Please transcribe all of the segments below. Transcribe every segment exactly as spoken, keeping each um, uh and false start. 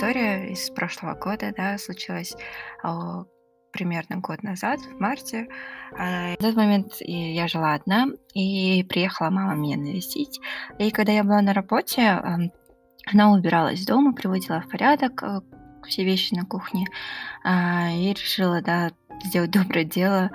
история из прошлого года, да, случилась о, примерно год назад, в марте. В тот момент я жила одна, и приехала мама меня навестить. И когда я была на работе, она убиралась дома, приводила в порядок все вещи на кухне и решила, да, сделать доброе дело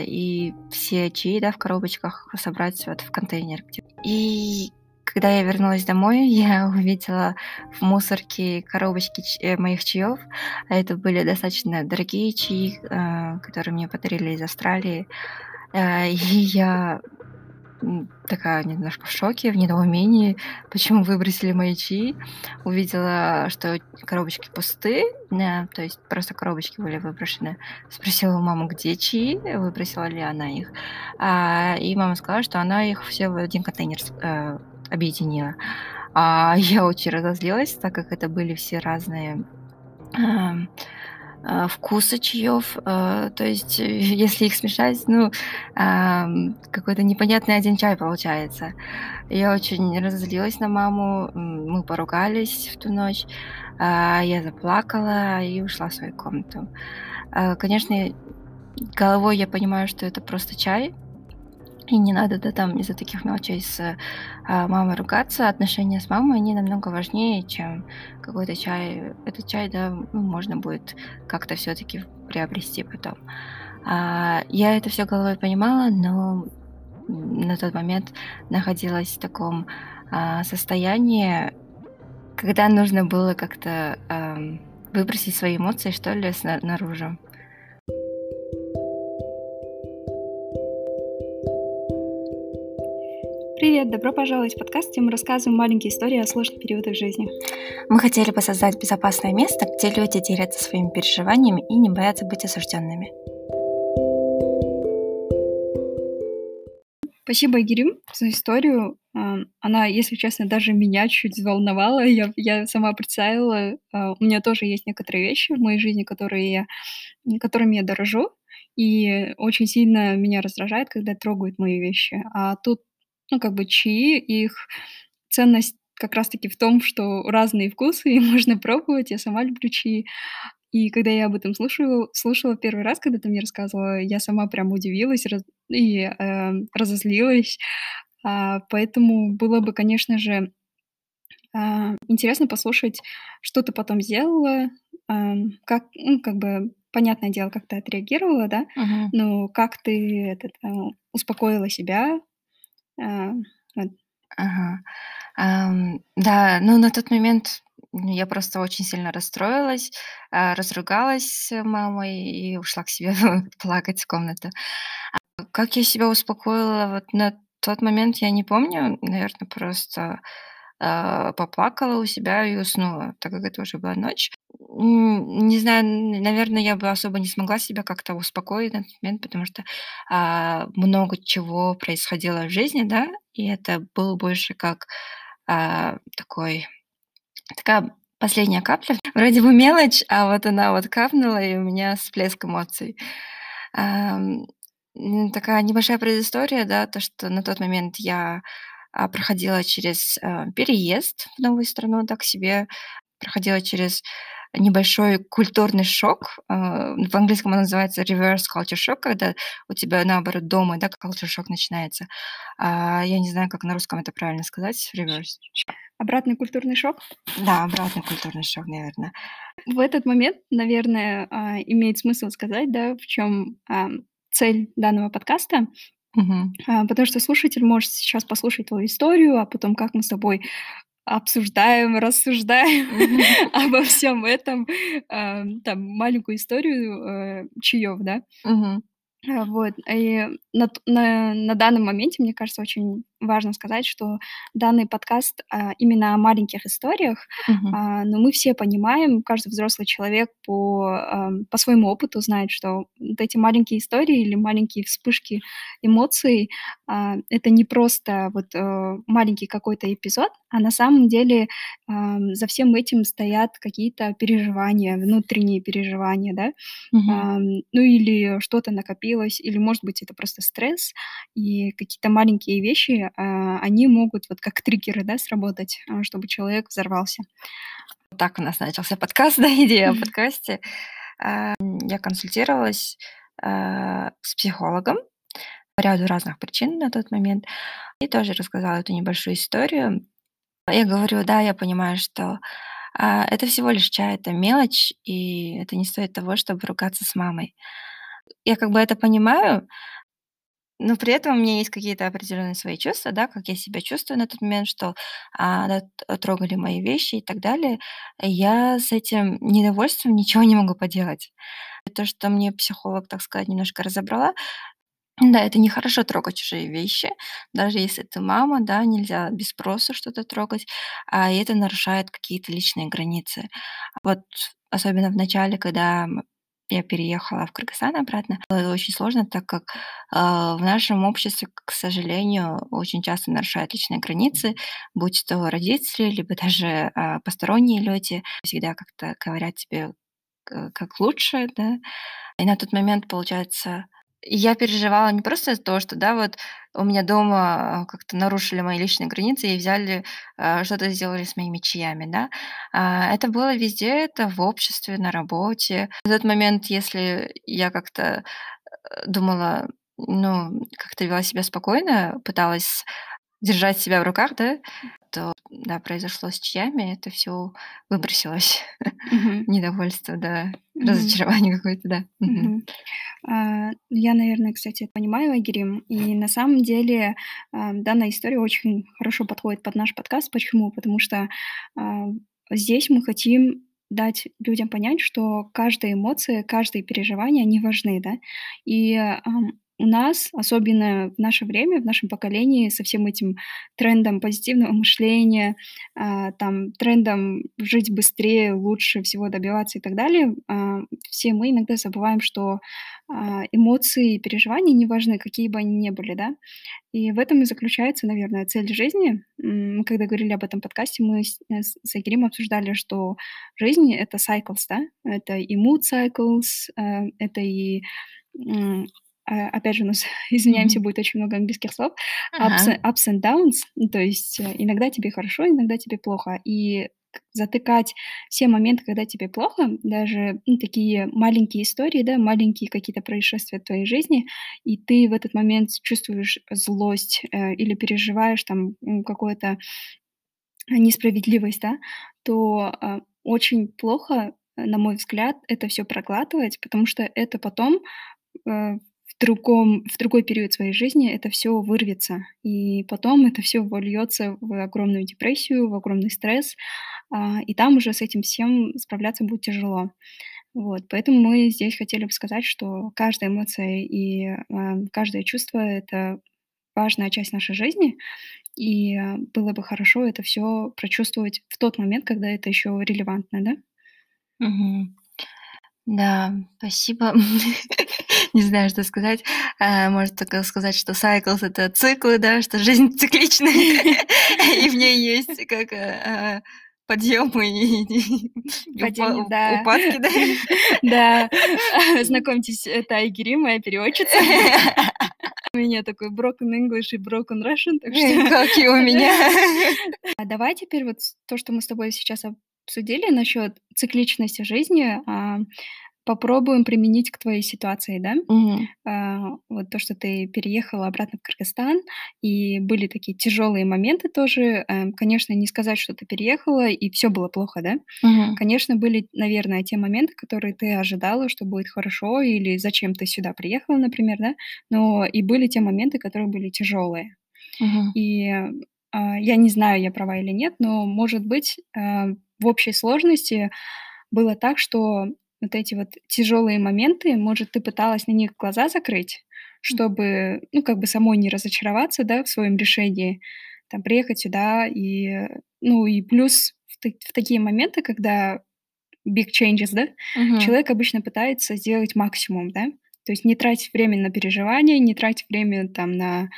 и все чаи, да, в коробочках собрать вот в контейнер. И когда я вернулась домой, я увидела в мусорке коробочки моих чаев. Это были достаточно дорогие чаи, которые мне подарили из Австралии. И я такая немножко в шоке, в недоумении, почему выбросили мои чаи. Увидела, что коробочки пусты, да, то есть просто коробочки были выброшены. Спросила у мамы, где чаи, выбросила ли она их. А, и мама сказала, что она их все в один контейнер э, объединила. А я очень разозлилась, так как это были все разные... Э, вкуса чаев, то есть если их смешать, ну, какой-то непонятный один чай получается. Я очень разозлилась на маму, мы поругались в ту ночь, я заплакала и ушла в свою комнату. Конечно, головой я понимаю, что это просто чай, и не надо, да, там из-за таких мелочей с мамой ругаться. Отношения с мамой, они намного важнее, чем какой-то чай. Этот чай, да, ну, можно будет как-то все-таки приобрести потом. А, я это все головой понимала, но на тот момент находилась в таком а, состоянии, когда нужно было как-то а, выбросить свои эмоции, что ли, наружу. Привет, добро пожаловать в подкаст, где мы рассказываем маленькие истории о сложных периодах жизни. Мы хотели бы создать безопасное место, где люди делятся своими переживаниями и не боятся быть осужденными. Спасибо, Айгерим, за историю. Она, если честно, даже меня чуть взволновала. Я, я сама представила, у меня тоже есть некоторые вещи в моей жизни, которые я, которыми я дорожу, и очень сильно меня раздражает, когда трогают мои вещи. А тут ну, как бы чаи, их ценность как раз-таки в том, что разные вкусы, и можно пробовать, я сама люблю чаи. И когда я об этом слушала, слушала первый раз, когда ты мне рассказывала, я сама прям удивилась раз, и э, разозлилась. А, поэтому было бы, конечно же, а, интересно послушать, что ты потом сделала, а, как, ну, как бы... Понятное дело, как ты отреагировала, да? Uh-huh. Ну, как ты этот, успокоила себя? Uh, вот. Ага. Um, да, ну на тот момент я просто очень сильно расстроилась, разругалась с мамой и ушла к себе плакать в комнату. Как я себя успокоила? Вот на тот момент я не помню, наверное, просто uh, поплакала у себя и уснула, так как это уже была ночь. Не знаю, наверное, я бы особо не смогла себя как-то успокоить на этот момент, потому что а, много чего происходило в жизни, да, и это было больше как а, такой, такая последняя капля. Вроде бы мелочь, а вот она вот капнула, и у меня всплеск эмоций. А, такая небольшая предыстория, да, то, что на тот момент я проходила через переезд в новую страну, да, к себе, проходила через небольшой культурный шок. В английском он называется reverse culture shock, когда у тебя, наоборот, дома, да, culture shock начинается. Я не знаю, как на русском это правильно сказать. Reverse. Обратный культурный шок? Да, обратный культурный шок, наверное. В этот момент, наверное, имеет смысл сказать, да, в чем цель данного подкаста. Угу. Потому что слушатель может сейчас послушать твою историю, а потом как мы с тобой... обсуждаем, рассуждаем mm-hmm. обо всем этом, э, там, маленькую историю э, чаев, да. Mm-hmm. Вот. И на, на, на данном моменте, мне кажется, очень важно сказать, что данный подкаст а, именно о маленьких историях, mm-hmm. а, но мы все понимаем, каждый взрослый человек по, а, по своему опыту знает, что вот эти маленькие истории или маленькие вспышки эмоций а, это не просто вот, а, маленький какой-то эпизод, а на самом деле а, за всем этим стоят какие-то переживания, внутренние переживания, да, mm-hmm. а, ну или что-то накопилось, накопилось, или, может быть, это просто стресс, и какие-то маленькие вещи, они могут вот как триггеры, да, сработать, чтобы человек взорвался. Так у нас начался подкаст, да, идея о подкасте. Я консультировалась с психологом по ряду разных причин на тот момент и тоже рассказала эту небольшую историю. Я говорю, да, я понимаю, что это всего лишь чай, это мелочь, и это не стоит того, чтобы ругаться с мамой. Я как бы это понимаю, но при этом у меня есть какие-то определенные свои чувства, да, как я себя чувствую на тот момент, что а, трогали мои вещи и так далее. Я с этим недовольством ничего не могу поделать. То, что мне психолог, так сказать, немножко разобрала, да, это нехорошо трогать чужие вещи, даже если ты мама, да, нельзя без спроса что-то трогать, а это нарушает какие-то личные границы. Вот особенно в начале, когда я переехала в Кыргызстан обратно, было очень сложно, так как э, в нашем обществе, к сожалению, очень часто нарушают личные границы, будь то родители, либо даже э, посторонние люди, всегда как-то говорят тебе э, как лучше, да, и на тот момент, получается, я переживала не просто из-за того, что, да, вот у меня дома как-то нарушили мои личные границы и взяли, что-то сделали с моими чаями, да. Это было везде, это в обществе, на работе. В тот момент, если я как-то думала, ну, как-то вела себя спокойно, пыталась держать себя в руках, да, то, да, произошло с чаями, это все выбросилось. Mm-hmm. Недовольство, да, mm-hmm. разочарование какое-то, да. Mm-hmm. Mm-hmm. Я, наверное, кстати, это понимаю, Айгерим, и на самом деле данная история очень хорошо подходит под наш подкаст. Почему? Потому что здесь мы хотим дать людям понять, что каждая эмоция, каждое переживание, они важны, да, и у нас, особенно в наше время, в нашем поколении, со всем этим трендом позитивного мышления, там, трендом жить быстрее, лучше всего добиваться и так далее, все мы иногда забываем, что эмоции и переживания не важны, какие бы они ни были, да. И в этом и заключается, наверное, цель жизни. Мы, когда говорили об этом подкасте, мы с, с Айгерим обсуждали, что жизнь — это cycles, да, это и mood cycles, это и... Опять же, у нас, извиняемся, mm-hmm. будет очень много английских слов. Uh-huh. Ups and downs, то есть иногда тебе хорошо, иногда тебе плохо. И затыкать все моменты, когда тебе плохо, даже ну, такие маленькие истории, да, маленькие какие-то происшествия в твоей жизни, и ты в этот момент чувствуешь злость э, или переживаешь там какую-то несправедливость, да, то э, очень плохо, на мой взгляд, это все проглатывать, потому что это потом... Э, В, другом, в другой период своей жизни это все вырвется, и потом это все вольется в огромную депрессию, в огромный стресс, и там уже с этим всем справляться будет тяжело. Вот, поэтому мы здесь хотели бы сказать, что каждая эмоция и каждое чувство — это важная часть нашей жизни, и было бы хорошо это все прочувствовать в тот момент, когда это еще релевантно, да? Mm-hmm. Да, спасибо. Не знаю, что сказать. Может только сказать, что cycles — это циклы, да, что жизнь цикличная, и в ней есть как подъемы и упадки. Да, знакомьтесь, это Айгерим, моя переводчица. У меня такой broken English и broken Russian, так что... Как и у меня. Давай теперь вот то, что мы с тобой сейчас обсудили насчет цикличности жизни, попробуем применить к твоей ситуации, да? Mm-hmm. А, вот то, что ты переехала обратно в Кыргызстан, и были такие тяжелые моменты тоже. А, конечно, не сказать, что ты переехала, и все было плохо, да? Mm-hmm. Конечно, были, наверное, те моменты, которые ты ожидала, что будет хорошо, или зачем ты сюда приехала, например, да? Но и были те моменты, которые были тяжелые. Mm-hmm. И а, я не знаю, я права или нет, но, может быть, а, в общей сложности было так, что... Вот эти вот тяжелые моменты, может, ты пыталась на них глаза закрыть, чтобы, ну, как бы самой не разочароваться, да, в своем решении, там, приехать сюда, и, ну, и плюс в, т- в такие моменты, когда big changes, да, uh-huh. человек обычно пытается сделать максимум, да, то есть не тратить время на переживания, не тратить время, там, на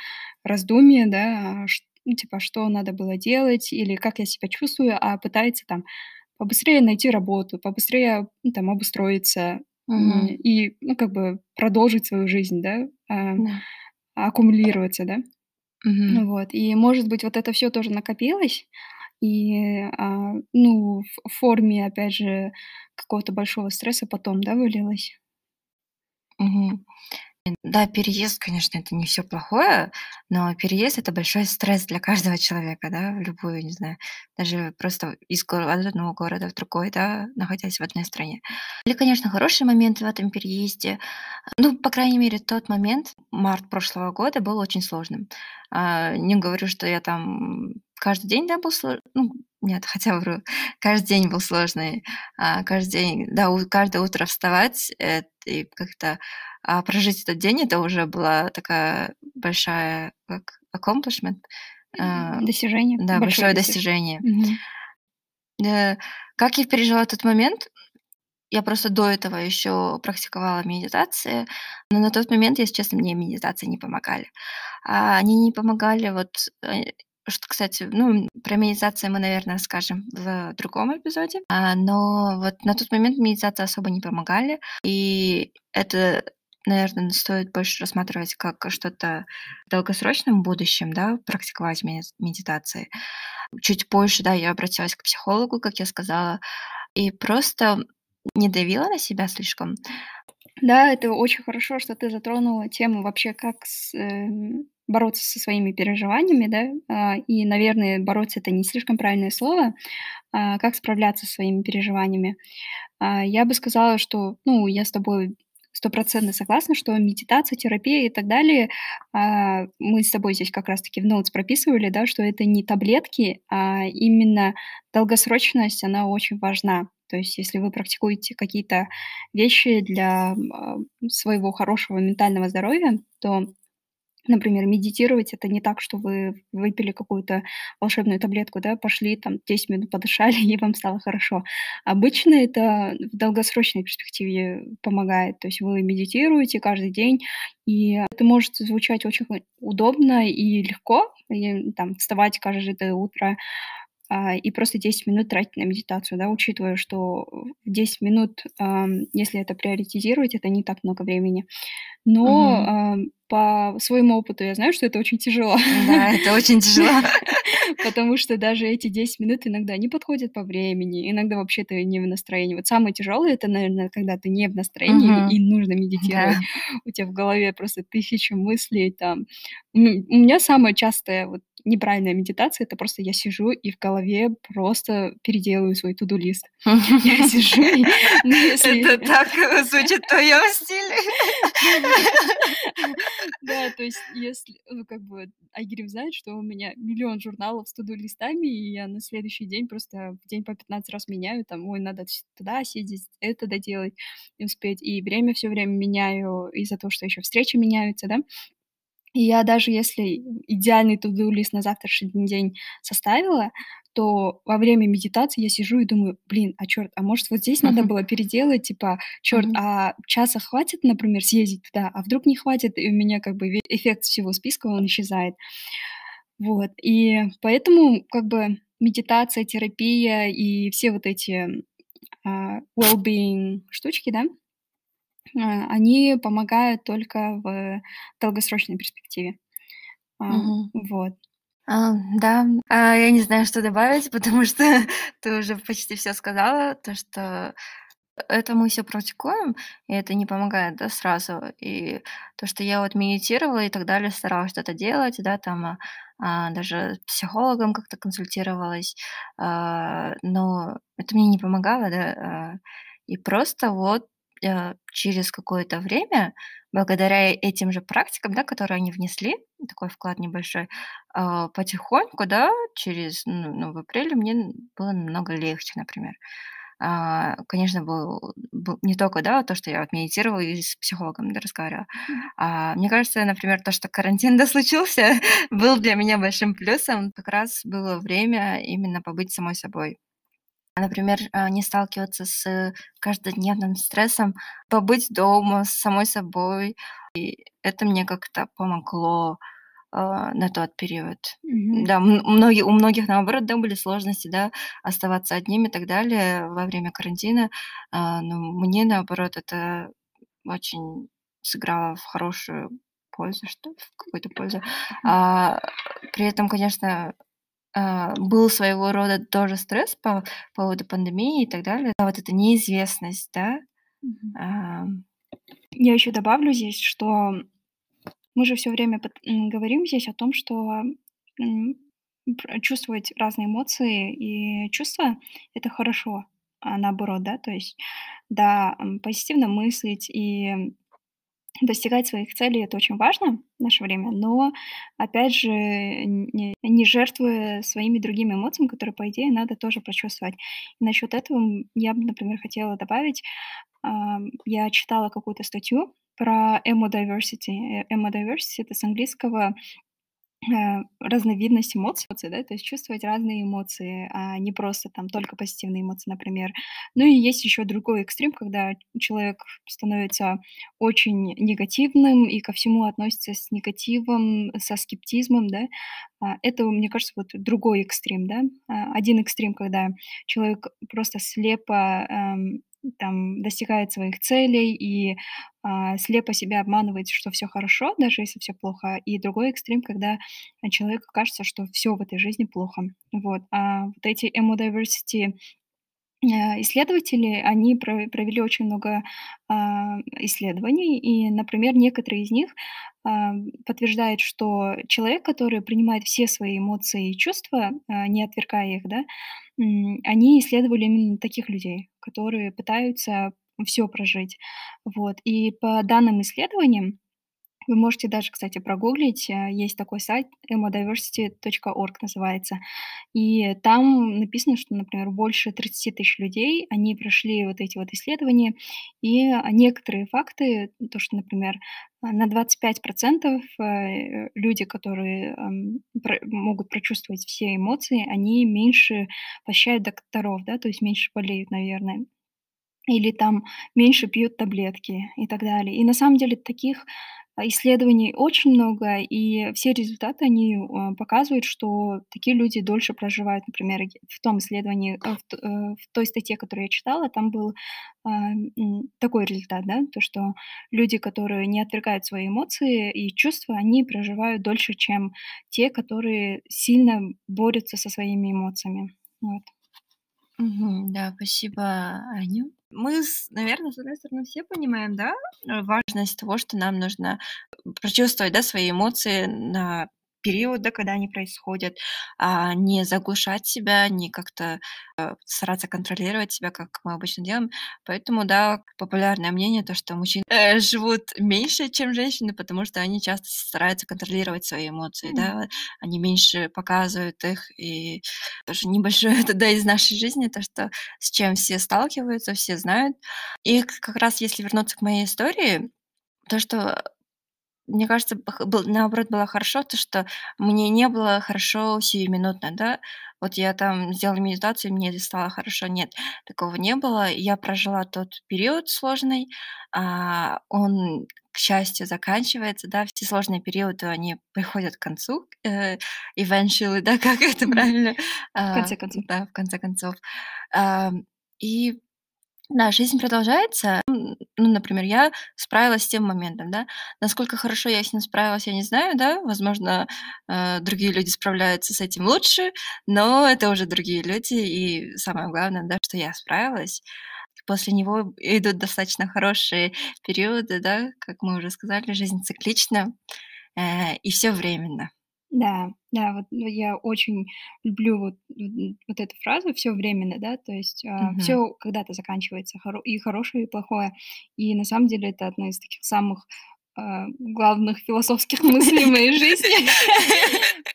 раздумья, да, ш- ну, типа, что надо было делать, или как я себя чувствую, а пытается, там, побыстрее найти работу, побыстрее, ну, там, обустроиться, угу. и, ну, как бы продолжить свою жизнь, да, а, да. аккумулироваться, да. Угу. Вот. И, может быть, вот это все тоже накопилось, и, а, ну, в форме, опять же, какого-то большого стресса потом, да, вылилось. Угу. Да, переезд, конечно, это не все плохое, но переезд — это большой стресс для каждого человека, да, в любую, не знаю, даже просто из города, одного города в другой, да, находясь в одной стране. Или, конечно, хороший момент в этом переезде. Ну, по крайней мере, тот момент, март прошлого года, был очень сложным. Не говорю, что я там каждый день, да, был сложный, ну, нет, хотя вру, каждый день был сложный, каждый день, да, каждое утро вставать и как-то А прожить этот день — это уже была такая большая как accomplishment. Достижение. Да, большое, большое достижение. достижение. Угу. Как я пережила этот момент? Я просто до этого еще практиковала медитации, но на тот момент, если честно, мне медитации не помогали. Они не помогали вот... Что, кстати, ну, про медитацию мы, наверное, расскажем в другом эпизоде. Но вот на тот момент медитации особо не помогали. И это... Наверное, стоит больше рассматривать как что-то в долгосрочном будущем, да, практиковать медитации. Чуть позже, да, я обратилась к психологу, как я сказала, и просто не давила на себя слишком. Да, это очень хорошо, что ты затронула тему вообще, как с, э, бороться со своими переживаниями, да, и, наверное, бороться — это не слишком правильное слово, а как справляться со своими переживаниями. Я бы сказала, что, ну, я с тобой... стопроцентно согласна, что медитация, терапия и так далее, мы с тобой здесь как раз-таки в ноутс прописывали, да, что это не таблетки, а именно долгосрочность, она очень важна. То есть если вы практикуете какие-то вещи для своего хорошего ментального здоровья, то, например, медитировать — это не так, что вы выпили какую-то волшебную таблетку, да, пошли там десять минут подышали, и вам стало хорошо. Обычно это в долгосрочной перспективе помогает. То есть вы медитируете каждый день, и это может звучать очень удобно и легко, и, там, вставать каждое утро и просто десять минут тратить на медитацию, да, учитывая, что десять минут, если это приоритизировать, это не так много времени. Но угу. по своему опыту я знаю, что это очень тяжело. Да, это очень тяжело. Потому что даже эти десять минут иногда не подходят по времени, иногда вообще ты не в настроении. Вот самое тяжелое — это, наверное, когда ты не в настроении угу. и нужно медитировать. Да. У тебя в голове просто тысячи мыслей. Там. У меня самая частая вот неправильная медитация — это просто я сижу и в голове просто переделываю свой туду-лист. Я сижу и... Это так звучит в твоём стиле. Да, то есть если... Ну, как бы Айгерим знает, что у меня миллион журналов с туду-листами, и я на следующий день просто в день по пятнадцать раз меняю, там, ой, надо туда сидеть, это доделать и успеть. И время все время меняю из-за того, что еще встречи меняются, да. И я даже если идеальный to-do-лист на завтрашний день составила, то во время медитации я сижу и думаю, блин, а черт, а может вот здесь надо было переделать, типа, черт, mm-hmm. а часа хватит, например, съездить туда, а вдруг не хватит, и у меня как бы эффект всего списка, он исчезает. Вот, и поэтому как бы медитация, терапия и все вот эти uh, well-being штучки, да, они помогают только в долгосрочной перспективе. Угу. Вот. А, да, а, я не знаю, что добавить, потому что ты уже почти все сказала, то, что это мы все практикуем, и это не помогает, да, сразу. И то, что я вот медитировала и так далее, старалась что-то делать, да, там а, даже с психологом как-то консультировалась, а, но это мне не помогало, да, а, и просто вот через какое-то время, благодаря этим же практикам, да, которые они внесли, такой вклад небольшой, потихоньку, да, через, ну, в апреле мне было намного легче, например. Конечно, был, был не только, да, то, что я вот медитировала и с психологом, да, разговаривала. А, мне кажется, например, то, что карантин, да, случился, был для меня большим плюсом. Как раз было время именно побыть самой собой. Например, не сталкиваться с каждодневным стрессом, побыть дома с самой собой. И это мне как-то помогло а, на тот период. Mm-hmm. Да, многие, у многих, наоборот, да, были сложности, да, оставаться одними и так далее во время карантина. А, но мне, наоборот, это очень сыграло в хорошую пользу, что в какую-то пользу. Mm-hmm. А, при этом, конечно, Uh, был своего рода тоже стресс по, по поводу пандемии и так далее. А вот эта неизвестность, да. Mm-hmm. uh. Я еще добавлю здесь, что мы же все время под... говорим здесь о том, что чувствовать разные эмоции и чувства — это хорошо, а наоборот, да, то есть, да, позитивно мыслить и достигать своих целей — это очень важно в наше время, но, опять же, не, не жертвуя своими другими эмоциями, которые, по идее, надо тоже прочувствовать. И насчет этого я бы, например, хотела добавить, э, я читала какую-то статью про emodiversity. Emodiversity — это с английского э, разновидность эмоций, да, то есть чувствовать разные эмоции, а не просто там только позитивные эмоции, например. Ну и есть еще другой экстрим, когда человек становится очень негативным и ко всему относится с негативом, со скептизмом, да. Это, мне кажется, вот другой экстрим, да. Один экстрим, когда человек просто слепо эм, там достигает своих целей и а, слепо себя обманывает, что все хорошо, даже если все плохо. И другой экстрим, когда человеку кажется, что все в этой жизни плохо. Вот. А вот эти emodiversity исследователи, они провели очень много а, исследований, и, например, некоторые из них а, подтверждают, что человек, который принимает все свои эмоции и чувства, а, не отвергая их, да, они исследовали именно таких людей, которые пытаются все прожить. Вот. И по данным исследованиям, вы можете даже, кстати, прогуглить, есть такой сайт эмодиверсити точка орг называется, и там написано, что, например, больше тридцать тысяч людей, они прошли вот эти вот исследования, и некоторые факты, то, что, например, на двадцать пять процентов люди, которые могут прочувствовать все эмоции, они меньше посещают докторов, да, то есть меньше болеют, наверное, или там меньше пьют таблетки и так далее. И на самом деле таких исследований очень много, и все результаты, они показывают, что такие люди дольше проживают. Например, в том исследовании, в той статье, которую я читала, там был такой результат, да, то, что люди, которые не отвергают свои эмоции и чувства, они проживают дольше, чем те, которые сильно борются со своими эмоциями. Вот. Угу, да, спасибо, Аня. Мы, наверное, с одной стороны все понимаем, да, важность того, что нам нужно прочувствовать, да, свои эмоции на период, да, когда они происходят, а не заглушать себя, не как-то стараться контролировать себя, как мы обычно делаем. Поэтому, да, популярное мнение то, что мужчины э, живут меньше, чем женщины, потому что они часто стараются контролировать свои эмоции, mm-hmm. да, они меньше показывают их, и тоже небольшое это, да, из нашей жизни, то, что с чем все сталкиваются, все знают. И как раз если вернуться к моей истории, то, что мне кажется, был, наоборот, было хорошо то, что мне не было хорошо сиюминутно, да, вот я там сделала медитацию, мне стало хорошо, нет, такого не было, я прожила тот период сложный, а он, к счастью, заканчивается, да, все сложные периоды, они приходят к концу, э, eventually, да, как это правильно? В конце концов. Да, в конце концов. И да, жизнь продолжается. Ну, например, я справилась с тем моментом, да. Насколько хорошо я с ним справилась, я не знаю, да. Возможно, другие люди справляются с этим лучше, но это уже другие люди, и самое главное, да, что я справилась. После него идут достаточно хорошие периоды, да, как мы уже сказали, жизнь циклична, э, и все временно. Да, да, вот я очень люблю вот, вот эту фразу «все временно», да, то есть uh-huh. все когда-то заканчивается, и хорошее, и плохое, и на самом деле это одна из таких самых э, главных философских мыслей в моей жизни,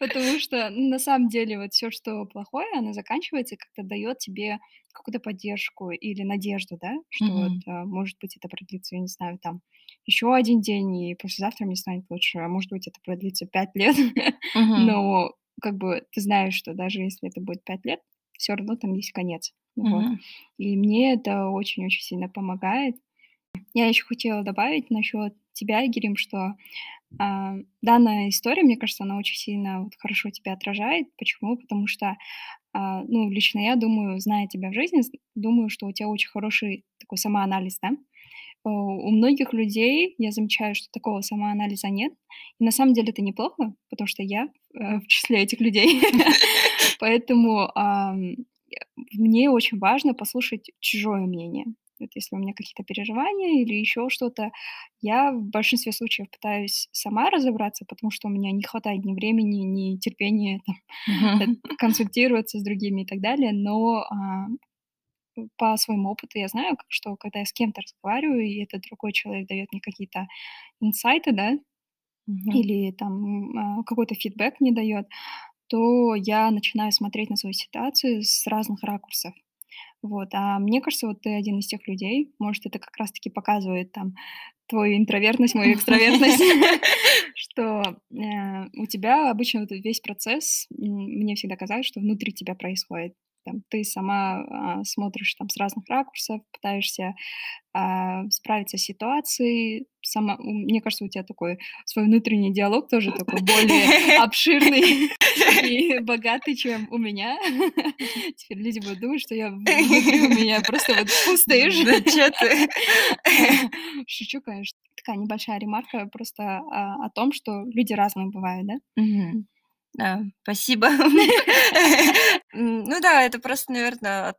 потому что на самом деле вот все, что плохое, оно заканчивается, как-то дает тебе какую-то поддержку или надежду, да, что вот, может быть, это продлится, я не знаю, там, еще один день, и послезавтра мне станет лучше, а может быть, это продлится пять лет, uh-huh. но как бы ты знаешь, что даже если это будет пять лет, все равно там есть конец. Uh-huh. Вот. И мне это очень-очень сильно помогает. Я еще хотела добавить насчет тебя, Айгерим, что Данная история, мне кажется, она очень сильно вот, хорошо тебя отражает. Почему? Потому что, ну, лично я думаю, зная тебя в жизни, думаю, что у тебя очень хороший такой самоанализ, да? У многих людей я замечаю, что такого самоанализа нет. И на самом деле это неплохо, потому что я в числе этих людей. Поэтому мне очень важно послушать чужое мнение. Вот если у меня какие-то переживания или еще что-то, я в большинстве случаев пытаюсь сама разобраться, потому что у меня не хватает ни времени, ни терпения там, консультироваться с другими и так далее. Но а, по своему опыту я знаю, что когда я с кем-то разговариваю, и этот другой человек дает мне какие-то инсайты, да, mm-hmm. или там какой-то фидбэк мне дает, то я начинаю смотреть на свою ситуацию с разных ракурсов. Вот, а мне кажется, вот ты один из тех людей, может, это как раз-таки показывает там твою интровертность, мою экстравертность, что у тебя обычно весь процесс, мне всегда казалось, что внутри тебя происходит. Ты сама смотришь с разных ракурсов, пытаешься справиться с ситуацией. Мне кажется, у тебя такой свой внутренний диалог тоже такой более обширный и богатый, чем у меня. Теперь люди будут думать, что я внутри у меня просто вот пустые же. Шучу, конечно. Такая небольшая ремарка просто о том, что люди разные бывают, да? Да, спасибо. Ну да, это просто, наверное,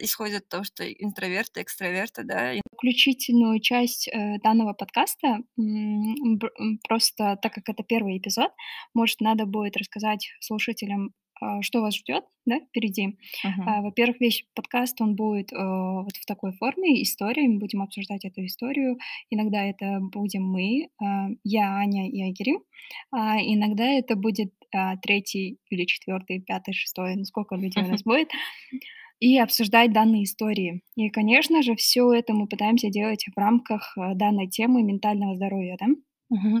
исходит от того, что интроверты, экстраверты, да. Заключительную часть данного подкаста, просто так как это первый эпизод, может, надо будет рассказать слушателям, что вас ждет, да, впереди. Uh-huh. Во-первых, весь подкаст, он будет э, вот в такой форме, истории, мы будем обсуждать эту историю. Иногда это будем мы, э, я, Аня и Айгерим. А иногда это будет э, третий или четвертый, пятый, шестой, ну сколько людей у нас будет, и обсуждать данные истории. И, конечно же, все это мы пытаемся делать в рамках данной темы ментального здоровья, да? Uh-huh.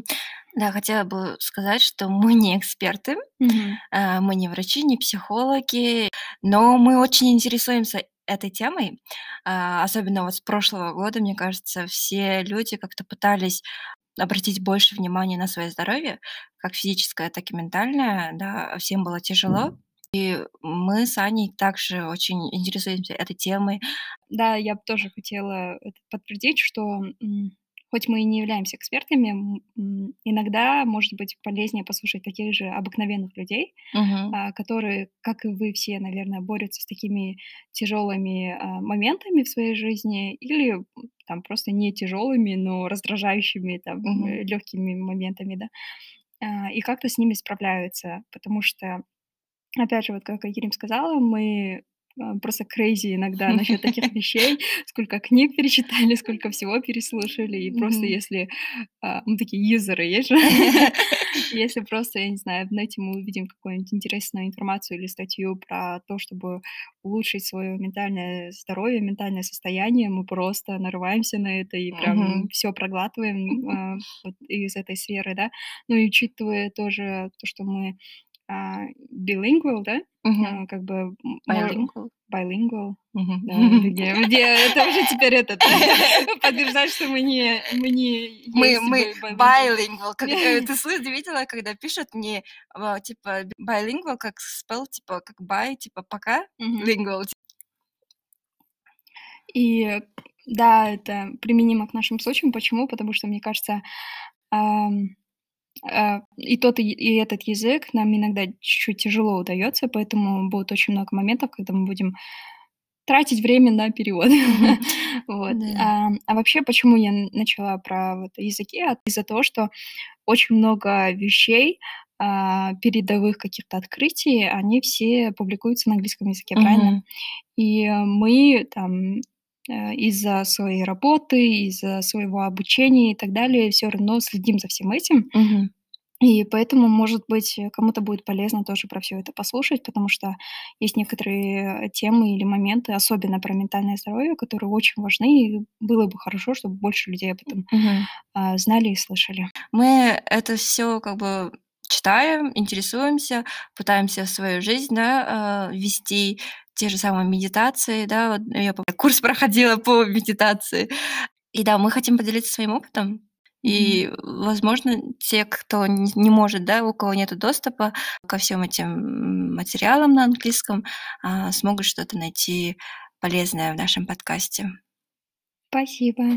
Да, хотела бы сказать, что мы не эксперты, uh-huh. мы не врачи, не психологи, но мы очень интересуемся этой темой. Особенно вот с прошлого года, мне кажется, все люди как-то пытались обратить больше внимания на свое здоровье, как физическое, так и ментальное, да, всем было тяжело. Uh-huh. И мы с Аней также очень интересуемся этой темой. Да, я бы тоже хотела подтвердить, что... Хоть мы и не являемся экспертами, иногда, может быть, полезнее послушать таких же обыкновенных людей, uh-huh. которые, как и вы все, наверное, борются с такими тяжелыми моментами в своей жизни или там просто не тяжелыми, но раздражающими, там, uh-huh. легкими моментами, да, и как-то с ними справляются, потому что, опять же, вот как Айгерим сказала, мы просто crazy иногда насчет таких вещей, сколько книг перечитали, сколько всего переслушали, и mm-hmm. просто если... Ну, такие юзеры есть же. Если просто, я не знаю, в нете мы увидим какую-нибудь интересную информацию или статью про то, чтобы улучшить свое ментальное здоровье, ментальное состояние, мы просто нарываемся на это и прям mm-hmm. все проглатываем вот, из этой сферы, да. Ну и учитывая тоже то, что мы билингвал, uh, да? Uh-huh. Uh, как бы... Bilingual. Bilingual. Uh-huh. Да, где, где это уже теперь этот... подтверждать, что мы не... Мы, не мы, мы bilingual. Как, ты слышала, видела, когда пишут мне, типа, bilingual, как спел, типа, как by, типа, пока, uh-huh. lingual. И да, это применимо к нашим случаям. Почему? Потому что, мне кажется... Эм, И тот, и этот язык нам иногда чуть-чуть тяжело удается, поэтому будет очень много моментов, когда мы будем тратить время на перевод. Mm-hmm. вот. yeah. а, а вообще, почему я начала про вот языки? Из-за того, что очень много вещей, а, передовых каких-то открытий, они все публикуются на английском языке, mm-hmm. правильно? И мы там... из-за своей работы, из-за своего обучения и так далее, все равно следим за всем этим. Mm-hmm. И поэтому, может быть, кому-то будет полезно тоже про все это послушать, потому что есть некоторые темы или моменты, особенно про ментальное здоровье, которые очень важны, и было бы хорошо, чтобы больше людей об этом mm-hmm. знали и слышали. Мы это все как бы читаем, интересуемся, пытаемся свою жизнь, да, вести, те же самые медитации, да, вот я курс проходила по медитации. И да, мы хотим поделиться своим опытом. И, возможно, те, кто не может, да, у кого нет доступа ко всем этим материалам на английском, смогут что-то найти полезное в нашем подкасте. Спасибо.